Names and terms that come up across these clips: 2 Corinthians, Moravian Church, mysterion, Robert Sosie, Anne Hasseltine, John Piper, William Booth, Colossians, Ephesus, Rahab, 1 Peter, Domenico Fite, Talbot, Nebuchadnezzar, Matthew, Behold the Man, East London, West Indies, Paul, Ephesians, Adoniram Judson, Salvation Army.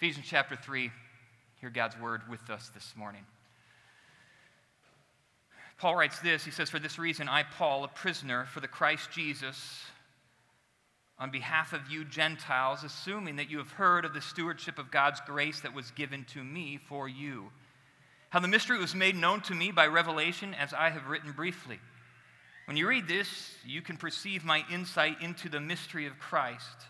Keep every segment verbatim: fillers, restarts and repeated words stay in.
Ephesians chapter three, hear God's word with us this morning. Paul writes this, he says, "For this reason I, Paul, a prisoner for the Christ Jesus, on behalf of you Gentiles, assuming that you have heard of the stewardship of God's grace that was given to me for you, how the mystery was made known to me by revelation, as I have written briefly. When you read this, you can perceive my insight into the mystery of Christ,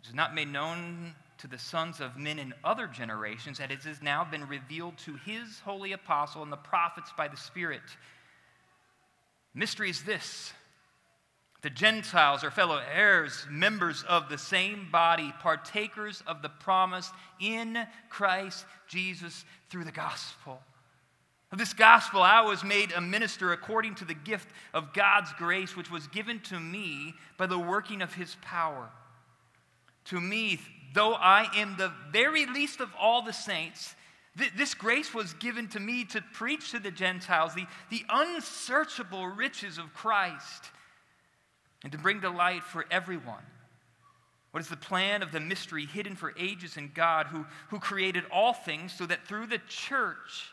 which is not made known to the sons of men in other generations, and it has now been revealed to his holy apostle and the prophets by the Spirit. Mystery is this: the Gentiles are fellow heirs, members of the same body, partakers of the promise in Christ Jesus through the gospel. Of this gospel I was made a minister according to the gift of God's grace, which was given to me by the working of his power. To me, though I am the very least of all the saints, th- this grace was given to me to preach to the Gentiles the, the unsearchable riches of Christ, and to bring to light for everyone what is the plan of the mystery hidden for ages in God, who, who created all things, so that through the church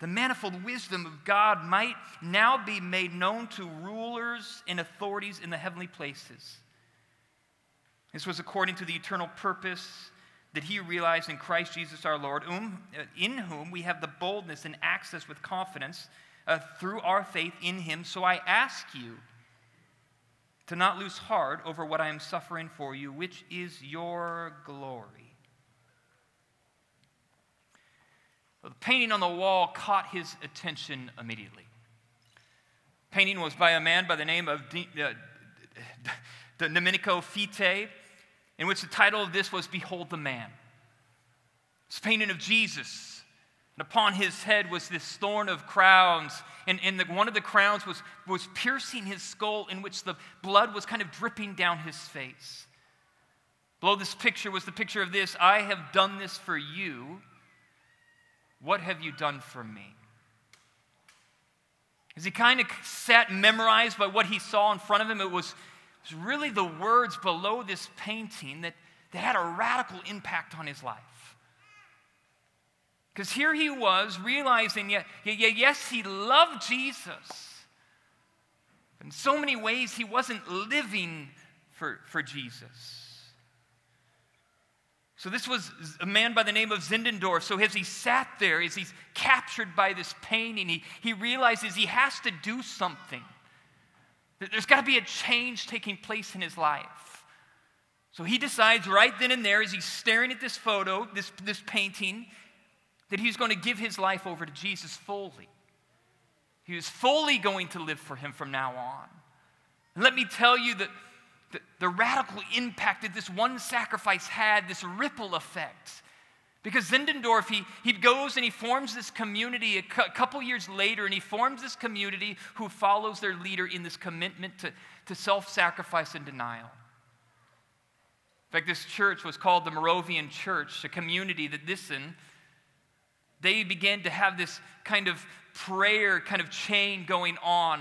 the manifold wisdom of God might now be made known to rulers and authorities in the heavenly places. This was according to the eternal purpose that he realized in Christ Jesus our Lord, in whom we have the boldness and access with confidence uh, through our faith in him. So I ask you to not lose heart over what I am suffering for you, which is your glory." Well, the painting on the wall caught his attention immediately. Painting was by a man by the name of D- uh, D- Domenico Fite, in which the title of this was "Behold the Man." It's a painting of Jesus. And upon his head was this thorn of crowns, and, and the, one of the crowns was, was piercing his skull, in which the blood was kind of dripping down his face. Below this picture was the picture of this: "I have done this for you. What have you done for me?" As he kind of sat memorized by what he saw in front of him, it was, it was really the words below this painting that, that had a radical impact on his life. Because here he was realizing, yeah, yeah, yes, he loved Jesus, but in so many ways he wasn't living for, for Jesus. So this was a man by the name of Zinzendorf. So as he sat there, as he's captured by this painting, he, he realizes he has to do something. There's got to be a change taking place in his life. So he decides right then and there, as he's staring at this photo, this, this painting, that he's going to give his life over to Jesus fully. He was fully going to live for him from now on. And let me tell you that the, the radical impact that this one sacrifice had, this ripple effect. Because Zinzendorf, he, he goes and he forms this community a cu- couple years later, and he forms this community who follows their leader in this commitment to, to self-sacrifice and denial. In fact, this church was called the Moravian Church, a community that this and they began to have this kind of prayer kind of chain going on,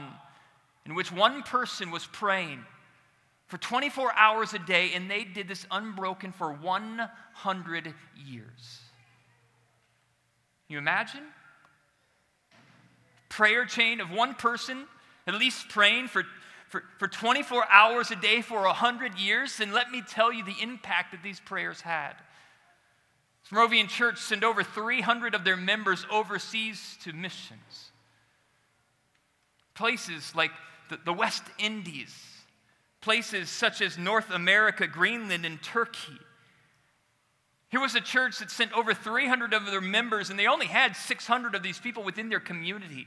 in which one person was praying for twenty-four hours a day, and they did this unbroken for one hundred years. Can you imagine? Prayer chain of one person at least praying for, for, for twenty-four hours a day for one hundred years, and let me tell you the impact that these prayers had. The Moravian Church sent over three hundred of their members overseas to missions. Places like the, the West Indies, places such as North America, Greenland, and Turkey. Here was a church that sent over three hundred of their members, and they only had six hundred of these people within their community.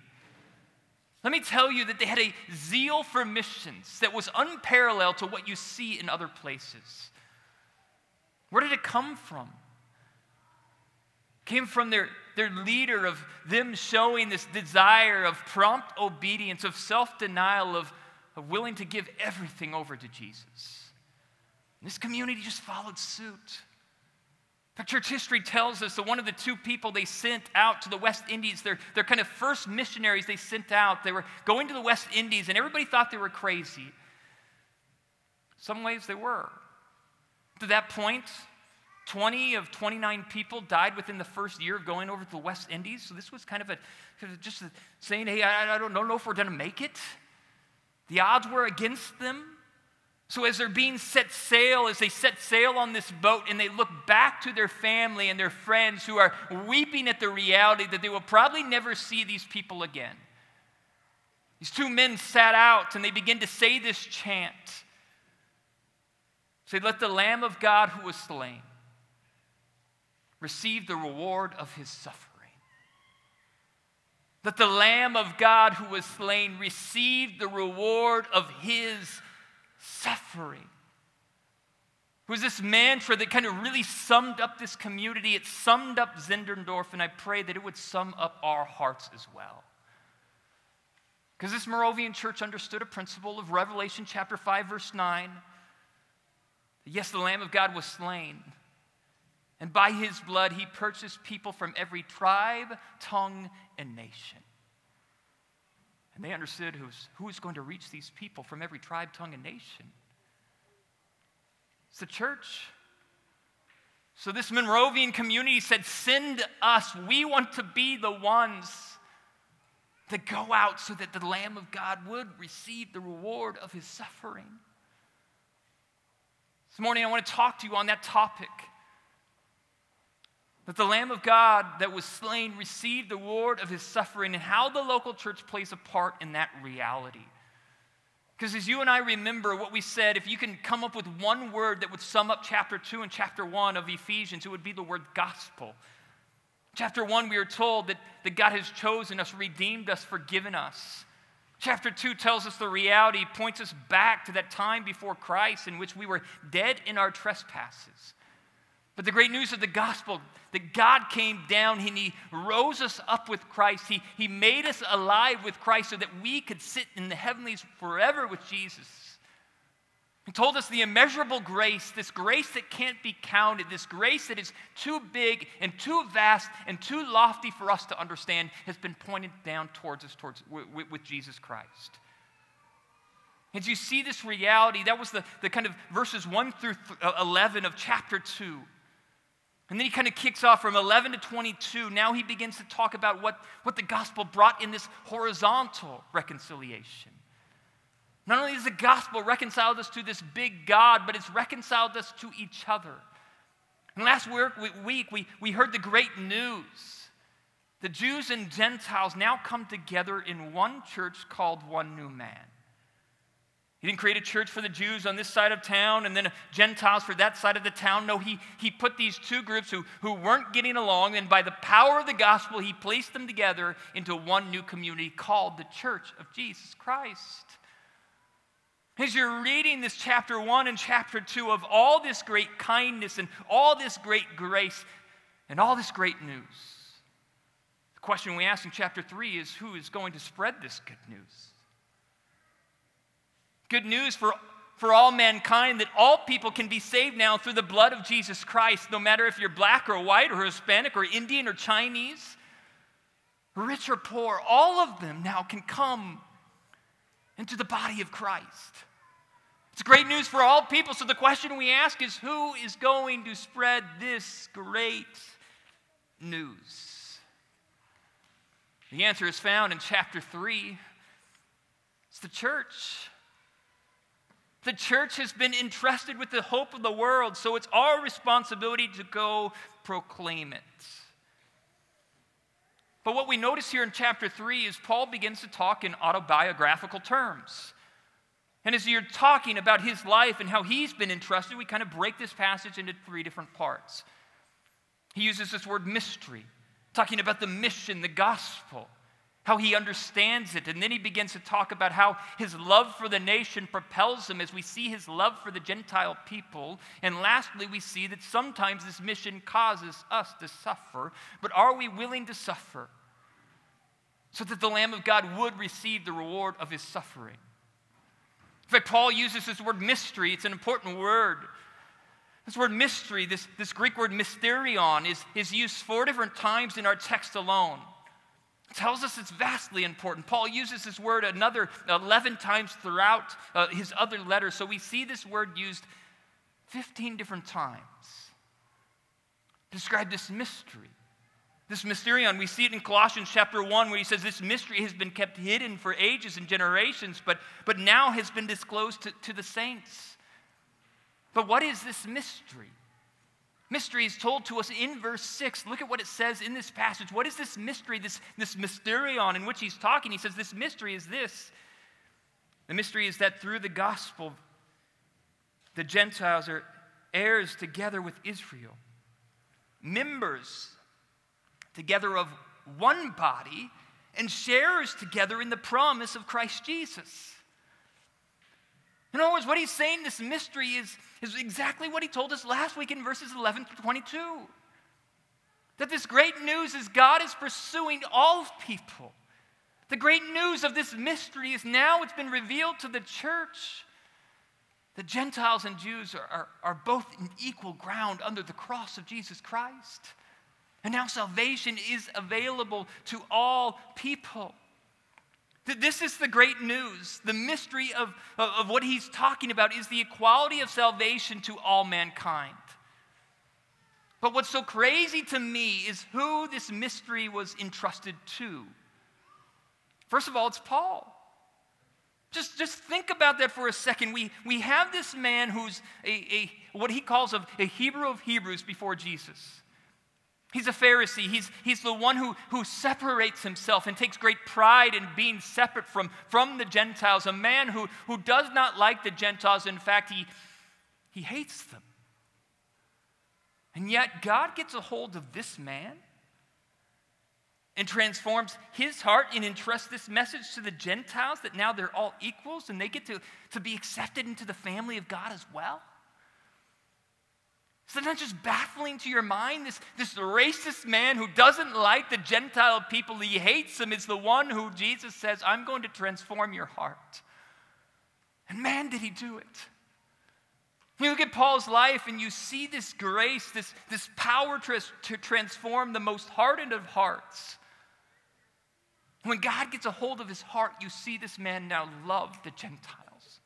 Let me tell you that they had a zeal for missions that was unparalleled to what you see in other places. Where did it come from? Came from their, their leader, of them showing this desire of prompt obedience, of self-denial, of, of willing to give everything over to Jesus. And this community just followed suit. But church history tells us that one of the two people they sent out to the West Indies, their, their kind of first missionaries they sent out, they were going to the West Indies, and everybody thought they were crazy. In some ways they were. To that point, twenty of twenty-nine people died within the first year of going over to the West Indies. So this was kind of a, just saying, hey, I, I don't know if we're going to make it. The odds were against them. So as they're being set sail, as they set sail on this boat and they look back to their family and their friends who are weeping at the reality that they will probably never see these people again. These two men sat out and they begin to say this chant. Say, let the Lamb of God who was slain receive the reward of his suffering. That the Lamb of God who was slain received the reward of his suffering. It was this mantra that kind of really summed up this community. It summed up Zinzendorf, and I pray that it would sum up our hearts as well. Because this Moravian church understood a principle of Revelation chapter five, verse nine. That yes, the Lamb of God was slain. And by his blood, he purchased people from every tribe, tongue, and nation. And they understood who's, who's going to reach these people from every tribe, tongue, and nation. It's the church. So this Monrovian community said, send us. We want to be the ones that go out so that the Lamb of God would receive the reward of his suffering. This morning, I want to talk to you on that topic. That the Lamb of God that was slain received the reward of his suffering and how the local church plays a part in that reality. Because as you and I remember what we said, if you can come up with one word that would sum up chapter two and chapter one of Ephesians, it would be the word gospel. Chapter one, we are told that, that God has chosen us, redeemed us, forgiven us. Chapter two tells us the reality, points us back to that time before Christ in which we were dead in our trespasses. But the great news of the gospel, that God came down and he rose us up with Christ. He, he made us alive with Christ so that we could sit in the heavenlies forever with Jesus. He told us the immeasurable grace, this grace that can't be counted, this grace that is too big and too vast and too lofty for us to understand has been pointed down towards us towards, with, with Jesus Christ. As you see this reality, that was the, the kind of verses one through eleven of chapter two. And then he kind of kicks off from eleven to twenty-two. Now he begins to talk about what, what the gospel brought in this horizontal reconciliation. Not only has the gospel reconciled us to this big God, but it's reconciled us to each other. And last week, we, we heard the great news. The Jews and Gentiles now come together in one church called One New Man. He didn't create a church for the Jews on this side of town and then Gentiles for that side of the town. No, he, he put these two groups who, who weren't getting along, and by the power of the gospel, he placed them together into one new community called the Church of Jesus Christ. As you're reading this chapter one and chapter two of all this great kindness and all this great grace and all this great news, the question we ask in chapter three is, who is going to spread this good news? Good news for, for all mankind, that all people can be saved now through the blood of Jesus Christ, no matter if you're black or white or Hispanic or Indian or Chinese, rich or poor, all of them now can come into the body of Christ. It's great news for all people, so the question we ask is, who is going to spread this great news? The answer is found in chapter three. It's the church. The church has been entrusted with the hope of the world, so it's our responsibility to go proclaim it. But what we notice here in chapter three is Paul begins to talk in autobiographical terms. And as you're talking about his life and how he's been entrusted, we kind of break this passage into three different parts. He uses this word mystery, talking about the mission, the gospel, how he understands it. And then he begins to talk about how his love for the nation propels him as we see his love for the Gentile people. And lastly, we see that sometimes this mission causes us to suffer. But are we willing to suffer so that the Lamb of God would receive the reward of his suffering? In fact, Paul uses this word mystery. It's an important word. This word mystery, this, this Greek word mysterion, is, is used four different times in our text alone. Tells us it's vastly important. Paul uses this word another eleven times throughout uh, his other letters. So we see this word used fifteen different times. describe this mystery. This mysterion, we see it in Colossians chapter one where he says this mystery has been kept hidden for ages and generations, but, but now has been disclosed to, to the saints. But what is this mystery? Mystery is told to us in verse six. Look at what it says in this passage. What is this mystery, this, this mysterion in which he's talking? He says this mystery is this. The mystery is that through the gospel, the Gentiles are heirs together with Israel, members together of one body, and sharers together in the promise of Christ Jesus. In other words, what he's saying, this mystery is, is exactly what he told us last week in verses eleven through twenty-two. That this great news is God is pursuing all people. The great news of this mystery is now it's been revealed to the church. The Gentiles and Jews are, are, are both in equal ground under the cross of Jesus Christ. And now salvation is available to all people. This is the great news. The mystery of, of what he's talking about is the equality of salvation to all mankind. But what's so crazy to me is who this mystery was entrusted to. First of all, it's Paul. Just, just think about that for a second. We, we have this man who's a, a what he calls a, a Hebrew of Hebrews before Jesus. He's a Pharisee. He's, he's the one who, who separates himself and takes great pride in being separate from, from the Gentiles, a man who, who does not like the Gentiles. In fact, he, he hates them. And yet God gets a hold of this man and transforms his heart and entrusts this message to the Gentiles that now they're all equals and they get to, to be accepted into the family of God as well. Is that not just baffling to your mind? This, this racist man who doesn't like the Gentile people, he hates them, is the one who Jesus says, I'm going to transform your heart. And man, did he do it. You look at Paul's life and you see this grace, this, this power to, to transform the most hardened of hearts. When God gets a hold of his heart, you see this man now love the Gentiles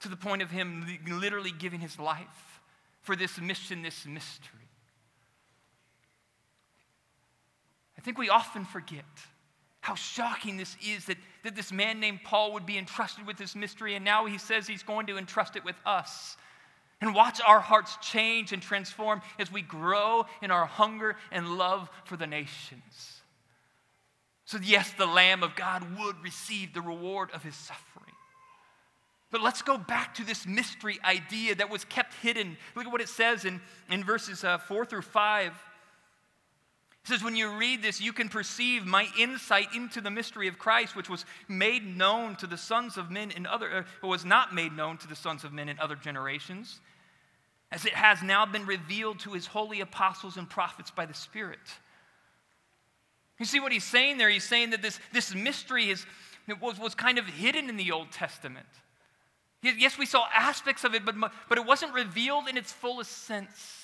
to the point of him literally giving his life for this mission, this mystery. I think we often forget how shocking this is that, that this man named Paul would be entrusted with this mystery, and now he says he's going to entrust it with us and watch our hearts change and transform as we grow in our hunger and love for the nations. So yes, the Lamb of God would receive the reward of his suffering. But let's go back to this mystery idea that was kept hidden. Look at what it says in, in verses uh, four through five. It says, when you read this, you can perceive my insight into the mystery of Christ, which was made known to the sons of men in other, or was not made known to the sons of men in other generations, as it has now been revealed to his holy apostles and prophets by the Spirit. You see what he's saying there? He's saying that this, this mystery is, it was, was kind of hidden in the Old Testament. Yes, we saw aspects of it, but, but it wasn't revealed in its fullest sense.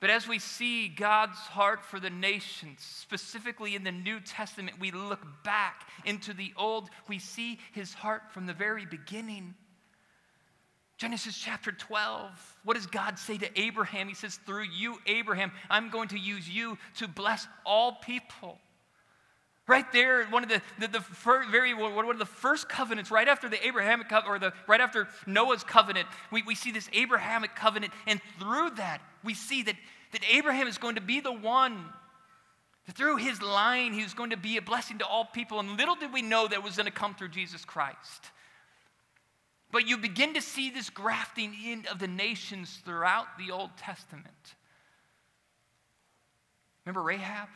But as we see God's heart for the nations, specifically in the New Testament, we look back into the Old, we see his heart from the very beginning. Genesis chapter twelve, what does God say to Abraham? He says, through you, Abraham, I'm going to use you to bless all people. Right there, one of the, the, the fir- very one of the first covenants, right after the Abrahamic covenant, or the right after Noah's covenant, we, we see this Abrahamic covenant, and through that, we see that, that Abraham is going to be the one, that through his line, he was going to be a blessing to all people, and little did we know that it was going to come through Jesus Christ. But you begin to see this grafting in of the nations throughout the Old Testament. Remember Rahab?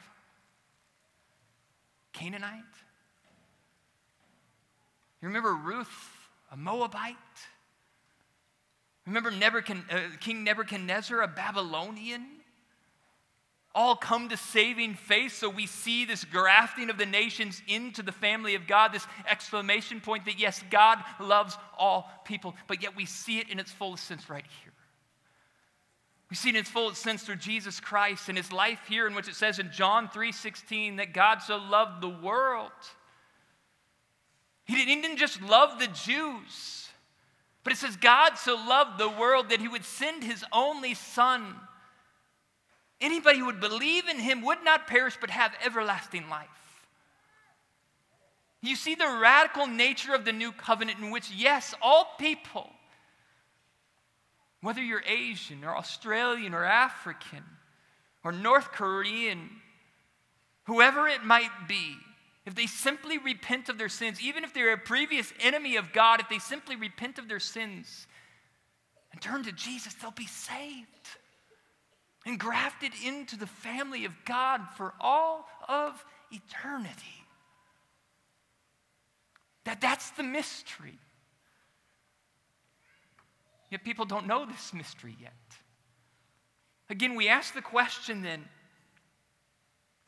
Canaanite? You remember Ruth, a Moabite? Remember Nebuchadne- uh, King Nebuchadnezzar, a Babylonian? All come to saving faith, so we see this grafting of the nations into the family of God, this exclamation point that yes, God loves all people, but yet we see it in its fullest sense right here. We see it in its fullest sense through Jesus Christ and his life here, in which it says in John three sixteen that God so loved the world. He didn't, he didn't just love the Jews, but it says God so loved the world that he would send his only son Anybody who would believe in him would not perish but have everlasting life. You see the radical nature of the new covenant in which, yes, all people, whether you're Asian or Australian or African or North Korean, whoever it might be, if they simply repent of their sins, even if they're a previous enemy of God, if they simply repent of their sins and turn to Jesus, they'll be saved and grafted into the family of God for all of eternity. That that's the mystery. Yet people don't know this mystery yet. Again, we ask the question then,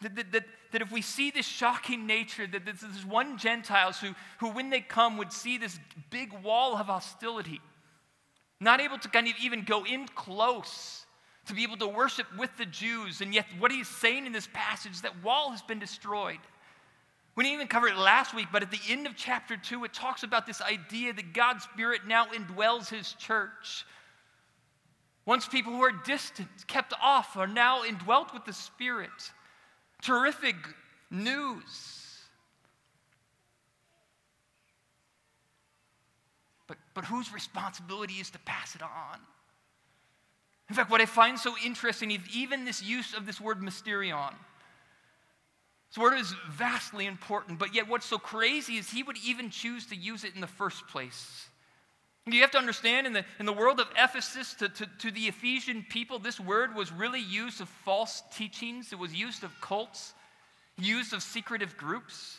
that, that, that, that if we see this shocking nature, that this is one Gentiles who, who when they come would see this big wall of hostility, not able to kind of even go in close to be able to worship with the Jews, and yet what he's saying in this passage is that wall has been destroyed. We didn't even cover it last week, but at the end of chapter two, it talks about this idea that God's Spirit now indwells his church. Once people who are distant, kept off, are now indwelt with the Spirit. Terrific news. But, but whose responsibility is to pass it on? In fact, what I find so interesting is even this use of this word mysterion. This word is vastly important, but yet what's so crazy is he would even choose to use it in the first place. You have to understand, in the, in the world of Ephesus, to, to, to the Ephesian people, this word was really used of false teachings. It was used of cults, used of secretive groups.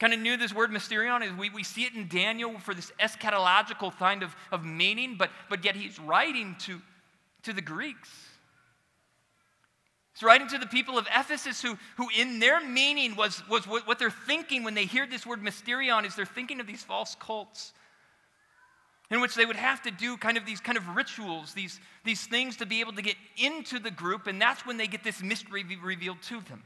Kind of knew this word mysterion, is we, we see it in Daniel for this eschatological kind of, of meaning, but, but yet he's writing to, to the Greeks. It's writing to the people of Ephesus who, who in their meaning was, was what, what they're thinking when they hear this word mysterion is they're thinking of these false cults in which they would have to do kind of these kind of rituals, these, these things to be able to get into the group, and that's when they get this mystery revealed to them.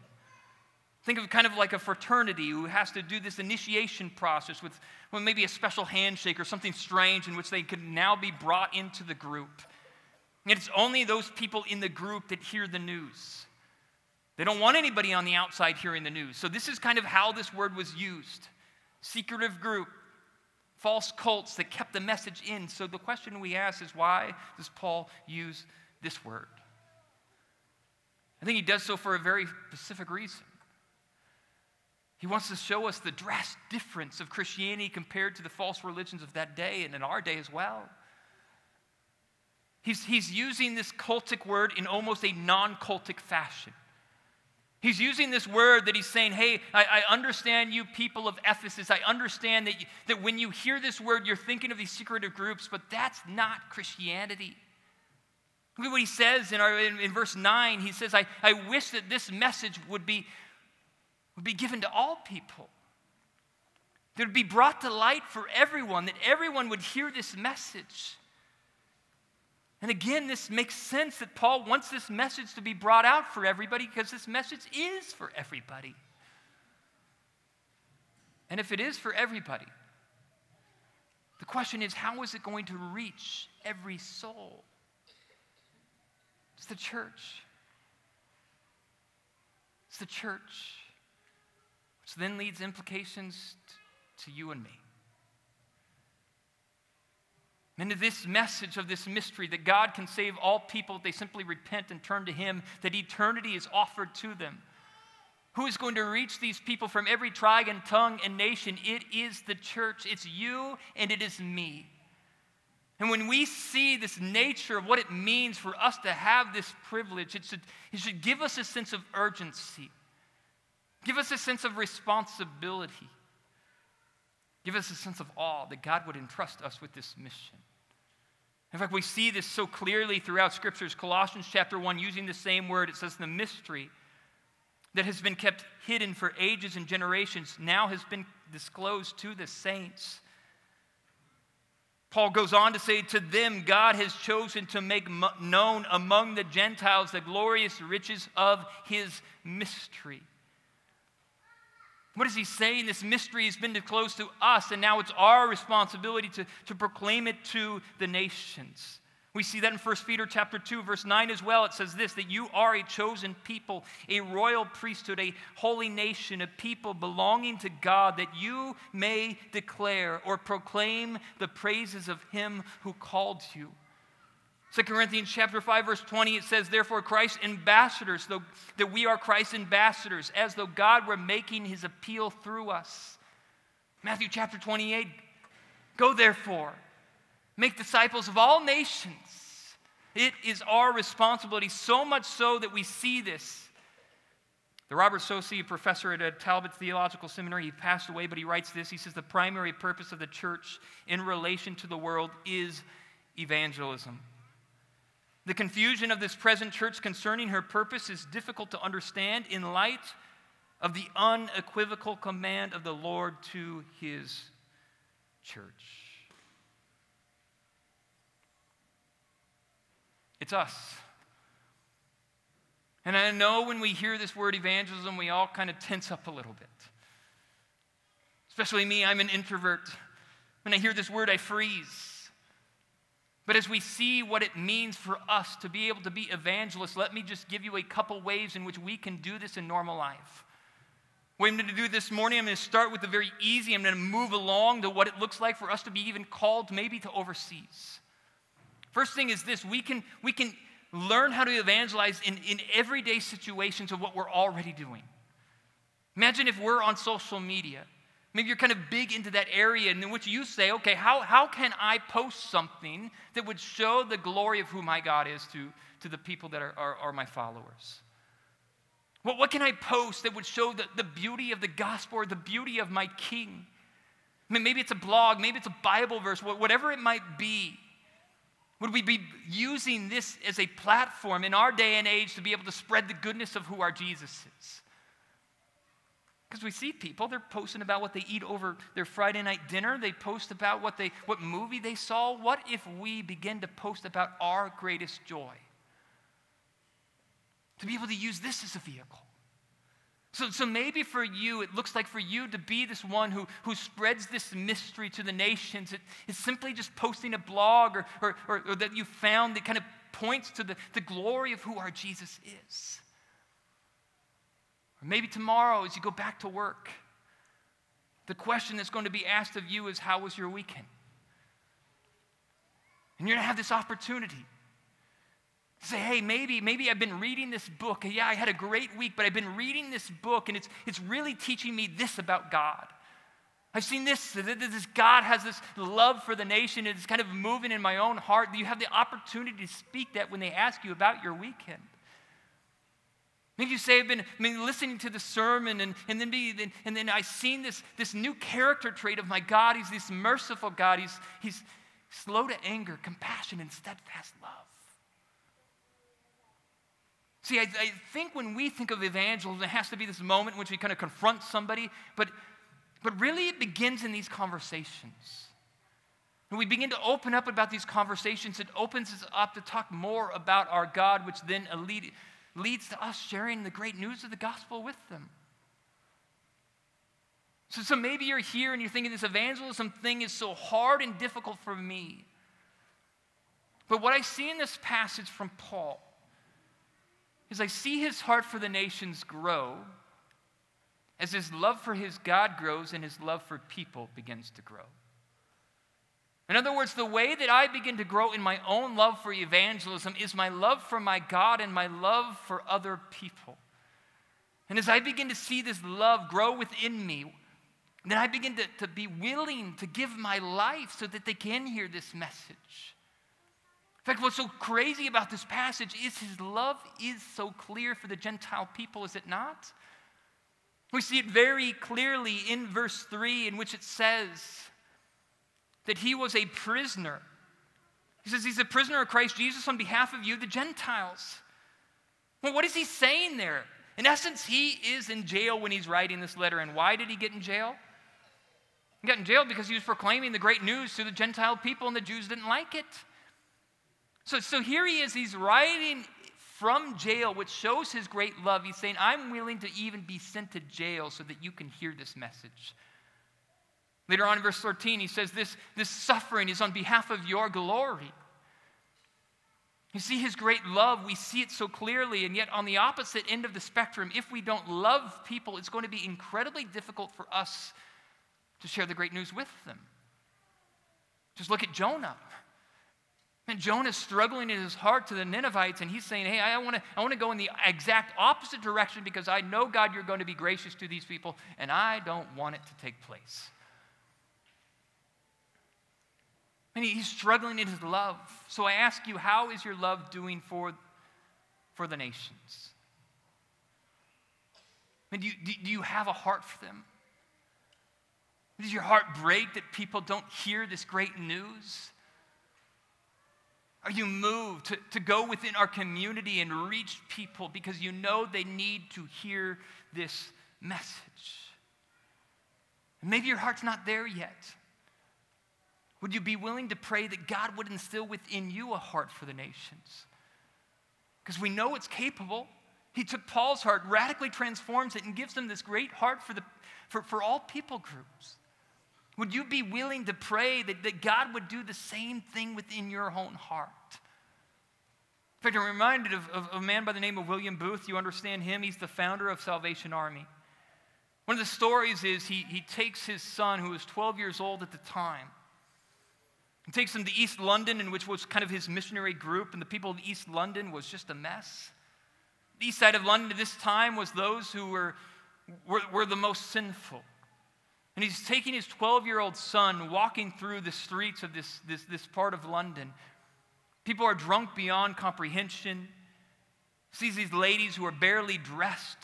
Think of kind of like a fraternity who has to do this initiation process with well, maybe a special handshake or something strange in which they could now be brought into the group. And it's only those people in the group that hear the news. They don't want anybody on the outside hearing the news. So this is kind of how this word was used. Secretive group, false cults that kept the message in. So the question we ask is, why does Paul use this word? I think he does so for a very specific reason. He wants to show us the drastic difference of Christianity compared to the false religions of that day and in our day as well. He's, he's using this cultic word in almost a non-cultic fashion. He's using this word that he's saying, hey, I, I understand you people of Ephesus. I understand that, you, that when you hear this word, you're thinking of these secretive groups, but that's not Christianity. Look at what he says in, our, in, in verse nine. He says, I, I wish that this message would be, would be given to all people. That it would be brought to light for everyone, that everyone would hear this message. And again, this makes sense that Paul wants this message to be brought out for everybody because this message is for everybody. And if it is for everybody, the question is, how is it going to reach every soul? It's the church. It's the church, which then leads implications to you and me. And this message of this mystery that God can save all people if they simply repent and turn to him, that eternity is offered to them. Who is going to reach these people from every tribe and tongue and nation? It is the church. It's you and it is me. And when we see this nature of what it means for us to have this privilege, it should, it should give us a sense of urgency. Give us a sense of responsibility. Give us a sense of awe that God would entrust us with this mission. In fact, we see this so clearly throughout Scriptures. Colossians chapter one, using the same word, it says, the mystery that has been kept hidden for ages and generations now has been disclosed to the saints. Paul goes on to say, to them God has chosen to make known among the Gentiles the glorious riches of his mystery. What is he saying? This mystery has been disclosed to us, and now it's our responsibility to, to proclaim it to the nations. We see that in First Peter chapter two, verse nine as well. It says this, that you are a chosen people, a royal priesthood, a holy nation, a people belonging to God, that you may declare or proclaim the praises of him who called you. Second Corinthians chapter five, verse twenty, it says, therefore, Christ's ambassadors, though, that we are Christ's ambassadors, as though God were making his appeal through us. Matthew chapter twenty-eight, go therefore, make disciples of all nations. It is our responsibility, so much so that we see this. The Robert Sosie, professor at Talbot Theological Seminary, he passed away, but he writes this. He says, the primary purpose of the church in relation to the world is evangelism. The confusion of this present church concerning her purpose is difficult to understand in light of the unequivocal command of the Lord to his church. It's us. And I know when we hear this word evangelism, we all kind of tense up a little bit. Especially me, I'm an introvert. When I hear this word, I freeze. But as we see what it means for us to be able to be evangelists, let me just give you a couple ways in which we can do this in normal life. What I'm going to do this morning, I'm going to start with the very easy. I'm going to move along to what it looks like for us to be even called maybe to overseas. First thing is this, we can, we can learn how to evangelize in, in everyday situations of what we're already doing. Imagine if we're on social media. Maybe you're kind of big into that area in which you say, okay, how, how can I post something that would show the glory of who my God is to, to the people that are, are, are my followers? Well, what can I post that would show the, the beauty of the gospel or the beauty of my King? I mean, maybe it's a blog, maybe it's a Bible verse, whatever it might be. Would we be using this as a platform in our day and age to be able to spread the goodness of who our Jesus is? Because we see people, they're posting about what they eat over their Friday night dinner. They post about what they, what movie they saw. What if we begin to post about our greatest joy? To be able to use this as a vehicle. So, so maybe for you, it looks like for you to be this one who, who spreads this mystery to the nations. It, it's simply just posting a blog or, or, or, or that you found that kind of points to the, the glory of who our Jesus is. Or maybe tomorrow as you go back to work, the question that's going to be asked of you is, how was your weekend? And you're going to have this opportunity. Say, hey, maybe, maybe I've been reading this book. Yeah, I had a great week, but I've been reading this book, and it's, it's really teaching me this about God. I've seen this, this God has this love for the nation, and it's kind of moving in my own heart. You have the opportunity to speak that when they ask you about your weekend. Maybe you say, I've been, I've been listening to the sermon, and, and, then, be, then, and then I've seen this, this new character trait of my God. He's this merciful God. He's, he's slow to anger, compassion, and steadfast love. See, I, I think when we think of evangelism, it has to be this moment in which we kind of confront somebody, but, but really it begins in these conversations. And we begin to open up about these conversations. It opens us up to talk more about our God, which then lead, leads to us sharing the great news of the gospel with them. So, so maybe you're here and you're thinking, this evangelism thing is so hard and difficult for me. But what I see in this passage from Paul is I see his heart for the nations grow as his love for his God grows and his love for people begins to grow. In other words, the way that I begin to grow in my own love for evangelism is my love for my God and my love for other people. And as I begin to see this love grow within me, then I begin to, to be willing to give my life so that they can hear this message. In fact, what's so crazy about this passage is his love is so clear for the Gentile people, is it not? We see it very clearly in verse three, in which it says that he was a prisoner. He says he's a prisoner of Christ Jesus on behalf of you, the Gentiles. Well, what is he saying there? In essence, he is in jail when he's writing this letter. And why did he get in jail? He got in jail because he was proclaiming the great news to the Gentile people, and the Jews didn't like it. So, so here he is, he's writing from jail, which shows his great love. He's saying, I'm willing to even be sent to jail so that you can hear this message. Later on in verse thirteen, he says, this, this suffering is on behalf of your glory. You see his great love, we see it so clearly, and yet on the opposite end of the spectrum, if we don't love people, it's going to be incredibly difficult for us to share the great news with them. Just look at Jonah. And Jonah's struggling in his heart to the Ninevites, and he's saying, hey, I want to I want to go in the exact opposite direction because I know, God, you're going to be gracious to these people, and I don't want it to take place. And he's struggling in his love. So I ask you, how is your love doing for, for the nations? And do you, do you have a heart for them? Does your heart break that people don't hear this great news? Are you moved to, to go within our community and reach people because you know they need to hear this message? And maybe your heart's not there yet. Would you be willing to pray that God would instill within you a heart for the nations? Because we know it's capable. He took Paul's heart, radically transforms it, and gives him this great heart for, the, for, for all people groups. Would you be willing to pray that, that God would do the same thing within your own heart? In fact, I'm reminded of, of a man by the name of William Booth. You understand him? He's the founder of Salvation Army. One of the stories is he, he takes his son, who was twelve years old at the time, and takes him to East London, in which was kind of his missionary group, and the people of East London was just a mess. The east side of London at this time was those who were, were, were the most sinful. And he's taking his twelve-year-old son, walking through the streets of this, this, this part of London. People are drunk beyond comprehension. He sees these ladies who are barely dressed.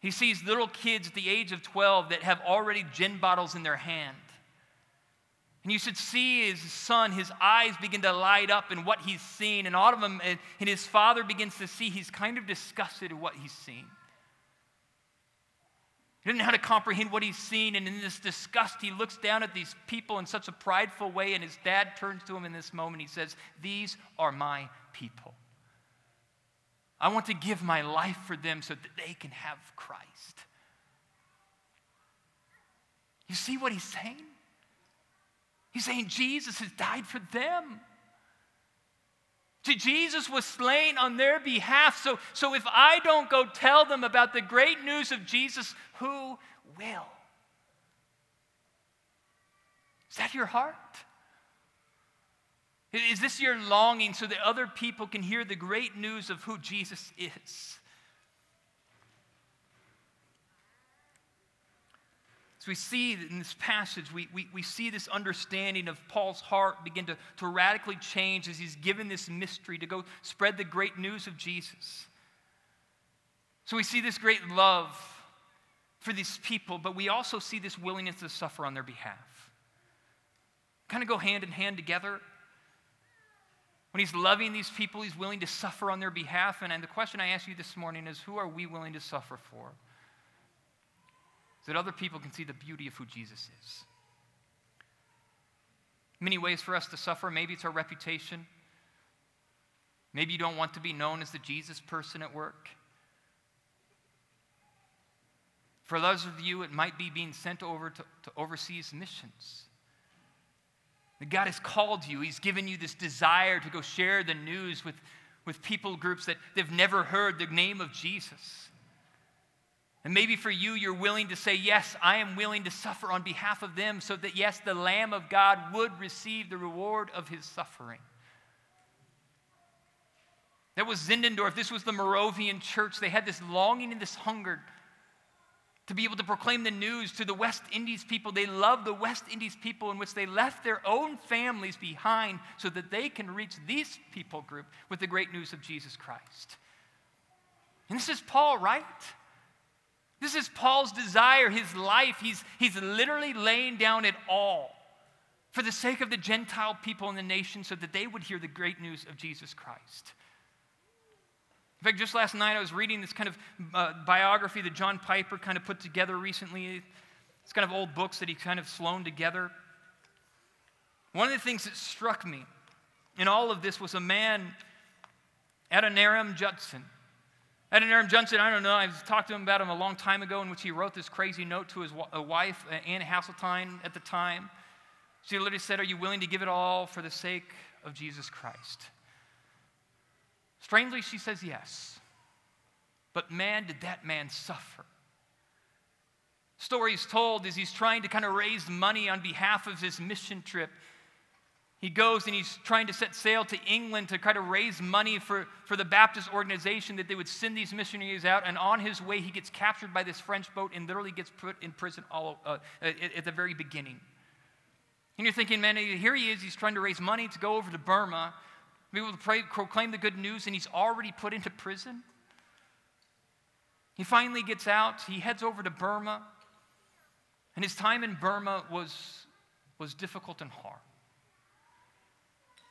He sees little kids at the age of twelve that have already gin bottles in their hand. And you should see his son, his eyes begin to light up in what he's seen. And all of them, and his father begins to see he's kind of disgusted at what he's seen. He doesn't know how to comprehend what he's seen, and in this disgust, he looks down at these people in such a prideful way, and his dad turns to him in this moment. He says, "These are my people. I want to give my life for them so that they can have Christ." You see what he's saying? He's saying Jesus has died for them. Jesus was slain on their behalf. So, so if I don't go tell them about the great news of Jesus, who will? Is that your heart? Is this your longing so that other people can hear the great news of who Jesus is? So we see in this passage, we, we, we see this understanding of Paul's heart begin to, to radically change as he's given this mystery to go spread the great news of Jesus. So we see this great love for these people, but we also see this willingness to suffer on their behalf. Kind of go hand in hand together. When he's loving these people, he's willing to suffer on their behalf. And, and the question I ask you this morning is, who are we willing to suffer for? So that other people can see the beauty of who Jesus is. Many ways for us to suffer. Maybe it's our reputation. Maybe you don't want to be known as the Jesus person at work. For others of you, it might be being sent over to, to overseas missions. That God has called you. He's given you this desire to go share the news with, with people groups that they've never heard the name of Jesus. And maybe for you, you're willing to say, yes, I am willing to suffer on behalf of them so that, yes, the Lamb of God would receive the reward of his suffering. That was Zinzendorf. This was the Moravian Church. They had this longing and this hunger to be able to proclaim the news to the West Indies people. They loved the West Indies people, in which they left their own families behind so that they can reach these people group with the great news of Jesus Christ. And this is Paul, right? This is Paul's desire, his life. He's, he's literally laying down it all for the sake of the Gentile people in the nation so that they would hear the great news of Jesus Christ. In fact, just last night I was reading this kind of uh, biography that John Piper kind of put together recently. It's kind of old books that he kind of slowed together. One of the things that struck me in all of this was a man, Adoniram Judson. Adoniram Judson, I don't know, I've talked to him about him a long time ago, in which he wrote this crazy note to his wife, Anne Hasseltine, at the time. She literally said, "Are you willing to give it all for the sake of Jesus Christ?" Strangely, she says yes. But man, did that man suffer. Stories told is he's trying to kind of raise money on behalf of his mission trip. He goes and he's trying to set sail to England to try to raise money for, for the Baptist organization that they would send these missionaries out. And on his way, he gets captured by this French boat and literally gets put in prison all uh, at, at the very beginning. And you're thinking, man, here he is. He's trying to raise money to go over to Burma, be able to pray, proclaim the good news, and he's already put into prison. He finally gets out. He heads over to Burma. And his time in Burma was, was difficult and hard.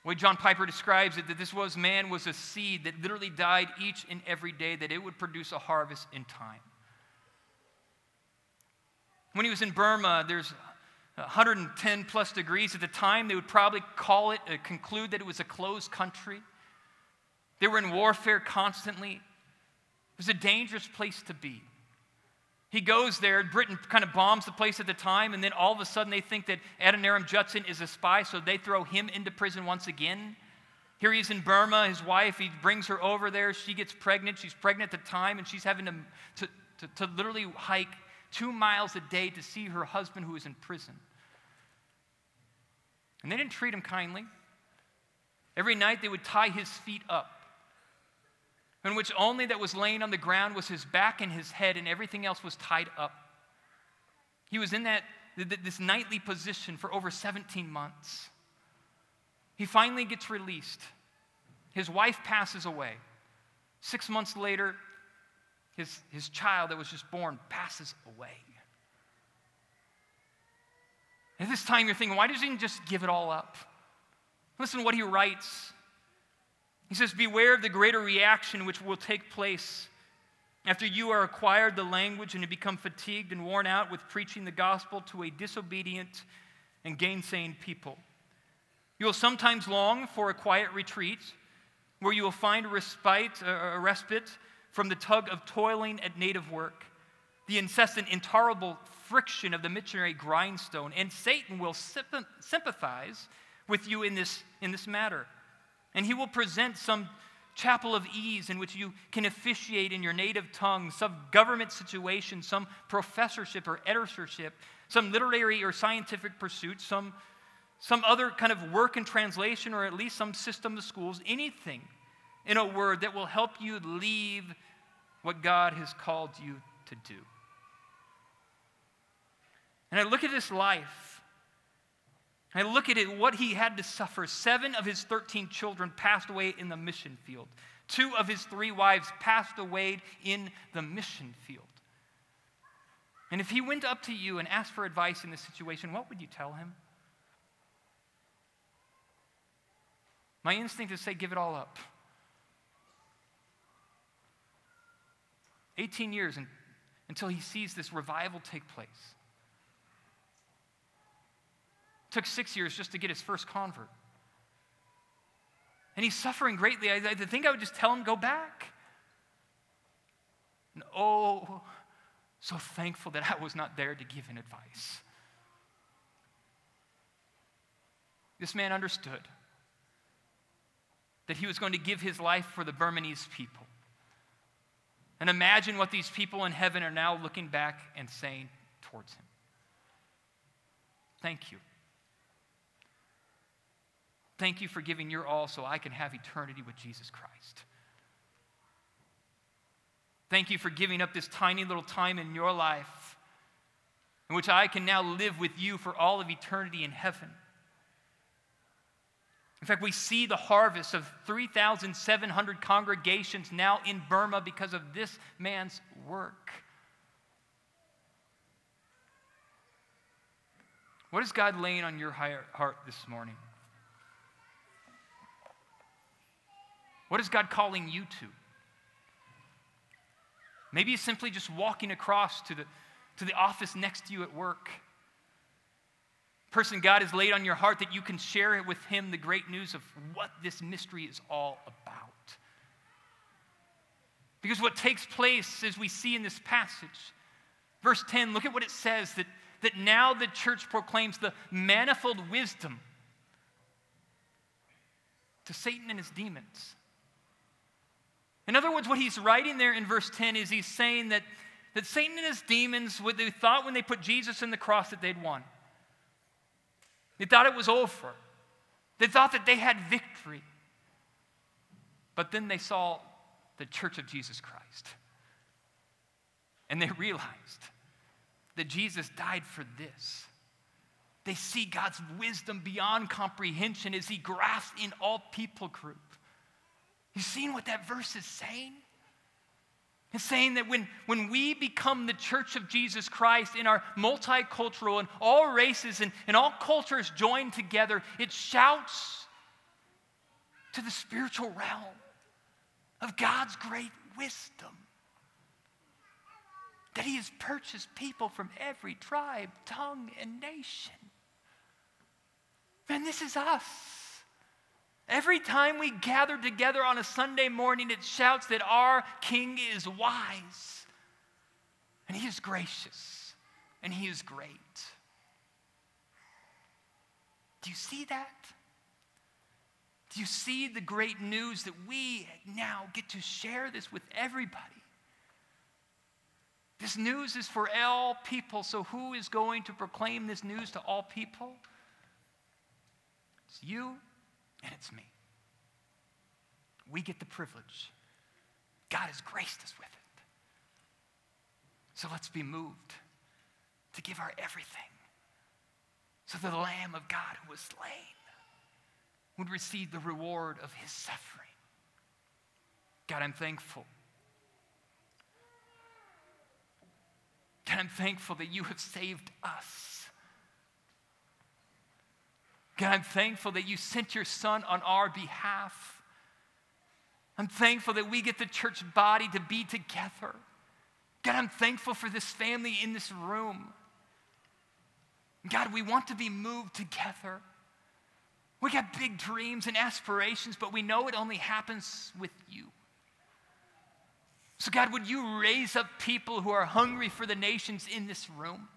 The way John Piper describes it, that this was man was a seed that literally died each and every day, that it would produce a harvest in time. When he was in Burma, there's one hundred ten plus degrees at the time. They would probably call it, uh, conclude that it was a closed country. They were in warfare constantly. It was a dangerous place to be. He goes there, Britain kind of bombs the place at the time, and then all of a sudden they think that Adoniram Judson is a spy, so they throw him into prison once again. Here he is in Burma, his wife, he brings her over there, she gets pregnant, she's pregnant at the time, and she's having to, to, to, to literally hike two miles a day to see her husband who is in prison. And they didn't treat him kindly. Every night they would tie his feet up, in which only that was laying on the ground was his back and his head, and everything else was tied up. He was in that this nightly position for over seventeen months. He finally gets released. His wife passes away. Six months later, his, his child that was just born passes away. At this time, you're thinking, why doesn't he just give it all up? Listen to what he writes. He says, beware of the greater reaction which will take place after you are acquired the language and you become fatigued and worn out with preaching the gospel to a disobedient and gainsaying people. You will sometimes long for a quiet retreat where you will find a respite, a respite from the tug of toiling at native work, the incessant, intolerable friction of the missionary grindstone, and Satan will sympathize with you in this, in this matter. And he will present some chapel of ease in which you can officiate in your native tongue, some government situation, some professorship or editorship, some literary or scientific pursuit, some, some other kind of work in translation, or at least some system of schools, anything in a word that will help you leave what God has called you to do. And I look at this life. I look at it, what he had to suffer. Seven of his thirteen children passed away in the mission field. Two of his three wives passed away in the mission field. And if he went up to you and asked for advice in this situation, what would you tell him? My instinct is to say, give it all up. eighteen years in, until he sees this revival take place. Took six years just to get his first convert. And he's suffering greatly. I, I think I would just tell him, go back. And oh, so thankful that I was not there to give him advice. This man understood that he was going to give his life for the Burmese people. And imagine what these people in heaven are now looking back and saying towards him. Thank you. Thank you for giving your all so I can have eternity with Jesus Christ. Thank you for giving up this tiny little time in your life in which I can now live with you for all of eternity in heaven. In fact, we see the harvest of three thousand seven hundred congregations now in Burma because of this man's work. What is God laying on your heart this morning? What is God calling you to? Maybe it's simply just walking across to the, to the office next to you at work. Person God has laid on your heart that you can share with him the great news of what this mystery is all about. Because what takes place, as we see in this passage, verse ten, look at what it says, that, that now the church proclaims the manifold wisdom to Satan and his demons. In other words, what he's writing there in verse ten is he's saying that, that Satan and his demons, what they thought when they put Jesus in the cross that they'd won. They thought it was over. They thought that they had victory. But then they saw the church of Jesus Christ. And they realized that Jesus died for this. They see God's wisdom beyond comprehension as he grasped in all people group. You've seen what that verse is saying? It's saying that when, when we become the church of Jesus Christ in our multicultural and all races and, and all cultures joined together, it shouts to the spiritual realm of God's great wisdom. That he has purchased people from every tribe, tongue, and nation. Man, this is us. Every time we gather together on a Sunday morning, it shouts that our King is wise, and he is gracious, and he is great. Do you see that? Do you see the great news that we now get to share this with everybody? This news is for all people, so who is going to proclaim this news to all people? It's you and it's me. We get the privilege. God has graced us with it. So let's be moved to give our everything so that the Lamb of God who was slain would receive the reward of his suffering. God, I'm thankful. God, I'm thankful that you have saved us. God, I'm thankful that you sent your Son on our behalf. I'm thankful that we get the church body to be together. God, I'm thankful for this family in this room. God, we want to be moved together. We got big dreams and aspirations, but we know it only happens with you. So God, would you raise up people who are hungry for the nations in this room?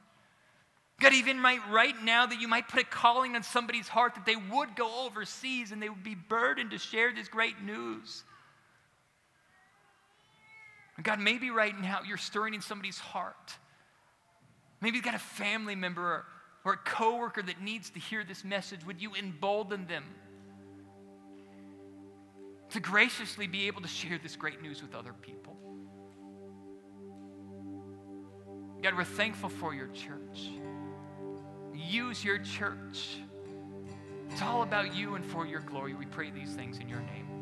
God, even right, right now that you might put a calling on somebody's heart that they would go overseas and they would be burdened to share this great news. And God, maybe right now you're stirring in somebody's heart. Maybe you've got a family member or, or a coworker that needs to hear this message. Would you embolden them to graciously be able to share this great news with other people? God, we're thankful for your church. Use your church. It's all about you and for your glory. We pray these things in your name.